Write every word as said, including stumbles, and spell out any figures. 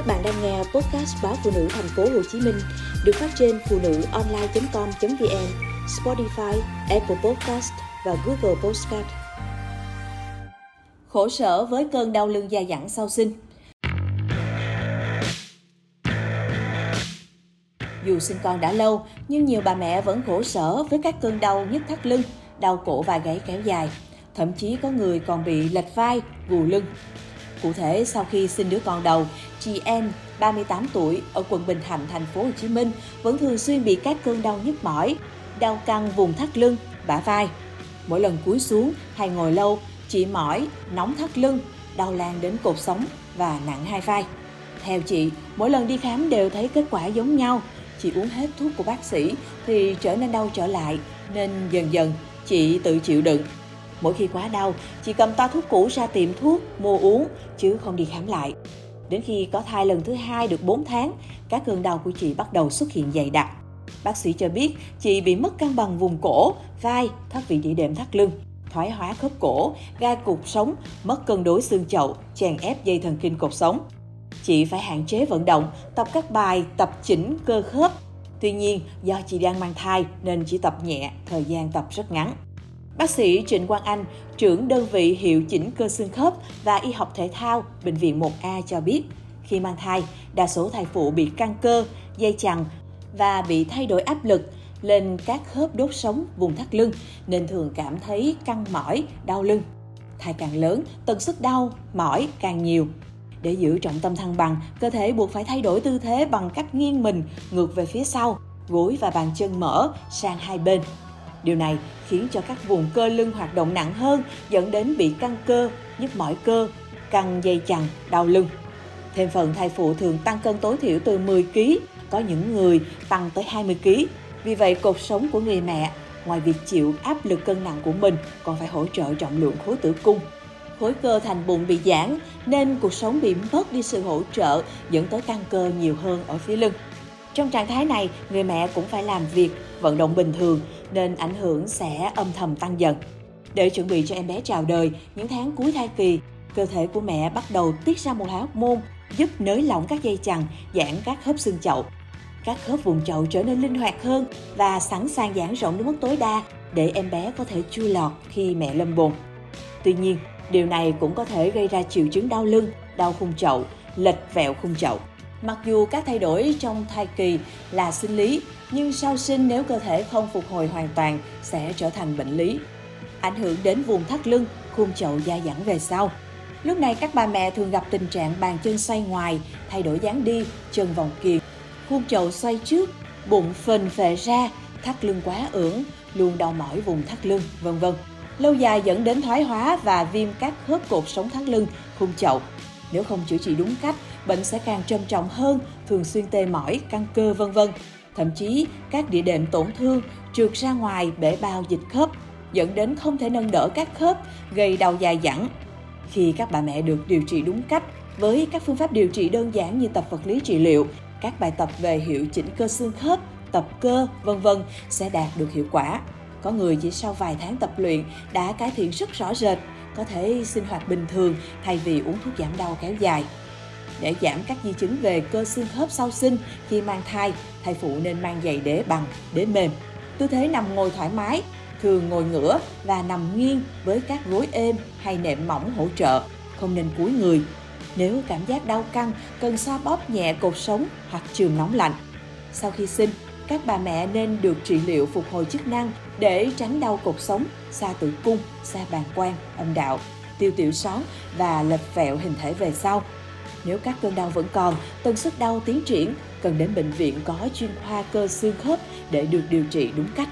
Các bạn đang nghe podcast báo Phụ Nữ Thành phố Hồ Chí Minh được phát trên phu nữ online chấm com chấm vn, Spotify, Apple Podcast và Google Podcast. Khổ sở với cơn đau lưng dai dẳng sau sinh. Dù sinh con đã lâu, nhưng nhiều bà mẹ vẫn khổ sở với các cơn đau nhức thắt lưng, đau cổ và gáy kéo dài. Thậm chí có người còn bị lệch vai, gù lưng. Cụ thể, sau khi sinh đứa con đầu, chị Em, ba mươi tám tuổi, ở quận Bình Thạnh, thành phố Hồ Chí Minh vẫn thường xuyên bị các cơn đau nhức mỏi, đau căng vùng thắt lưng, bả vai. Mỗi lần cúi xuống hay ngồi lâu, chị mỏi, nóng thắt lưng, đau lan đến cột sống và nặng hai vai. Theo chị, mỗi lần đi khám đều thấy kết quả giống nhau. Chị uống hết thuốc của bác sĩ thì trở nên đau trở lại, nên dần dần chị tự chịu đựng. Mỗi khi quá đau, chị cầm toa thuốc cũ ra tiệm thuốc, mua uống, chứ không đi khám lại. Đến khi có thai lần thứ hai được bốn tháng, các cơn đau của chị bắt đầu xuất hiện dày đặc. Bác sĩ cho biết chị bị mất cân bằng vùng cổ, vai, thoát vị đĩa đệm thắt lưng, thoái hóa khớp cổ, gai cột sống, mất cân đối xương chậu, chèn ép dây thần kinh cột sống. Chị phải hạn chế vận động, tập các bài tập chỉnh cơ khớp. Tuy nhiên, do chị đang mang thai nên chỉ tập nhẹ, thời gian tập rất ngắn. Bác sĩ Trịnh Quang Anh, trưởng đơn vị hiệu chỉnh cơ xương khớp và y học thể thao Bệnh viện một A cho biết, khi mang thai, đa số thai phụ bị căng cơ, dây chằng và bị thay đổi áp lực lên các khớp đốt sống vùng thắt lưng nên thường cảm thấy căng mỏi, đau lưng. Thai càng lớn, tần suất đau, mỏi càng nhiều. Để giữ trọng tâm thăng bằng, cơ thể buộc phải thay đổi tư thế bằng cách nghiêng mình ngược về phía sau, gối và bàn chân mở sang hai bên. Điều này khiến cho các vùng cơ lưng hoạt động nặng hơn, dẫn đến bị căng cơ, nhức mỏi cơ, căng dây chằng, đau lưng. Thêm phần, thai phụ thường tăng cân tối thiểu từ mười ki lô gam, có những người tăng tới hai mươi ki lô gam. Vì vậy, cột sống của người mẹ, ngoài việc chịu áp lực cân nặng của mình, còn phải hỗ trợ trọng lượng khối tử cung. Khối cơ thành bụng bị giãn, nên cuộc sống bị mất đi sự hỗ trợ, dẫn tới căng cơ nhiều hơn ở phía lưng. Trong trạng thái này, người mẹ cũng phải làm việc, vận động bình thường, nên ảnh hưởng sẽ âm thầm tăng dần. Để chuẩn bị cho em bé chào đời, những tháng cuối thai kỳ, cơ thể của mẹ bắt đầu tiết ra một hormone giúp nới lỏng các dây chằng, giãn các khớp xương chậu. Các khớp vùng chậu trở nên linh hoạt hơn và sẵn sàng giãn rộng đến mức tối đa để em bé có thể chui lọt khi mẹ lâm bồn. Tuy nhiên, điều này cũng có thể gây ra triệu chứng đau lưng, đau khung chậu, lệch vẹo khung chậu. Mặc dù các thay đổi trong thai kỳ là sinh lý, nhưng sau sinh nếu cơ thể không phục hồi hoàn toàn sẽ trở thành bệnh lý, ảnh hưởng đến vùng thắt lưng, khung chậu dai dẳng về sau. Lúc này các bà mẹ thường gặp tình trạng bàn chân xoay ngoài, thay đổi dáng đi, chân vòng kiềng, khung chậu xoay trước, bụng phình phệ ra, thắt lưng quá ưỡn, luôn đau mỏi vùng thắt lưng, vân vân. Lâu dài dẫn đến thoái hóa và viêm các khớp cột sống thắt lưng, khung chậu. Nếu không chữa trị đúng cách, bệnh sẽ càng trầm trọng hơn, thường xuyên tê mỏi, căng cơ, vân vân. Thậm chí, các đĩa đệm tổn thương, trượt ra ngoài, bể bao dịch khớp, dẫn đến không thể nâng đỡ các khớp, gây đau dai dẳng. Khi các bà mẹ được điều trị đúng cách, với các phương pháp điều trị đơn giản như tập vật lý trị liệu, các bài tập về hiệu chỉnh cơ xương khớp, tập cơ, vân vân sẽ đạt được hiệu quả. Có người chỉ sau vài tháng tập luyện đã cải thiện rất rõ rệt, có thể sinh hoạt bình thường thay vì uống thuốc giảm đau kéo dài. Để giảm các di chứng về cơ xương khớp sau sinh, khi mang thai, thai phụ nên mang giày đế bằng, đế mềm. Tư thế nằm ngồi thoải mái, thường ngồi ngửa và nằm nghiêng với các gối êm hay nệm mỏng hỗ trợ, không nên cúi người. Nếu cảm giác đau căng, cần xoa bóp nhẹ cột sống hoặc chườm nóng lạnh. Sau khi sinh, các bà mẹ nên được trị liệu phục hồi chức năng để tránh đau cột sống, sa tử cung, sa bàng quang, âm đạo, tiêu tiểu són và lệch vẹo hình thể về sau. Nếu các cơn đau vẫn còn, tần suất đau tiến triển, cần đến bệnh viện có chuyên khoa cơ xương khớp để được điều trị đúng cách.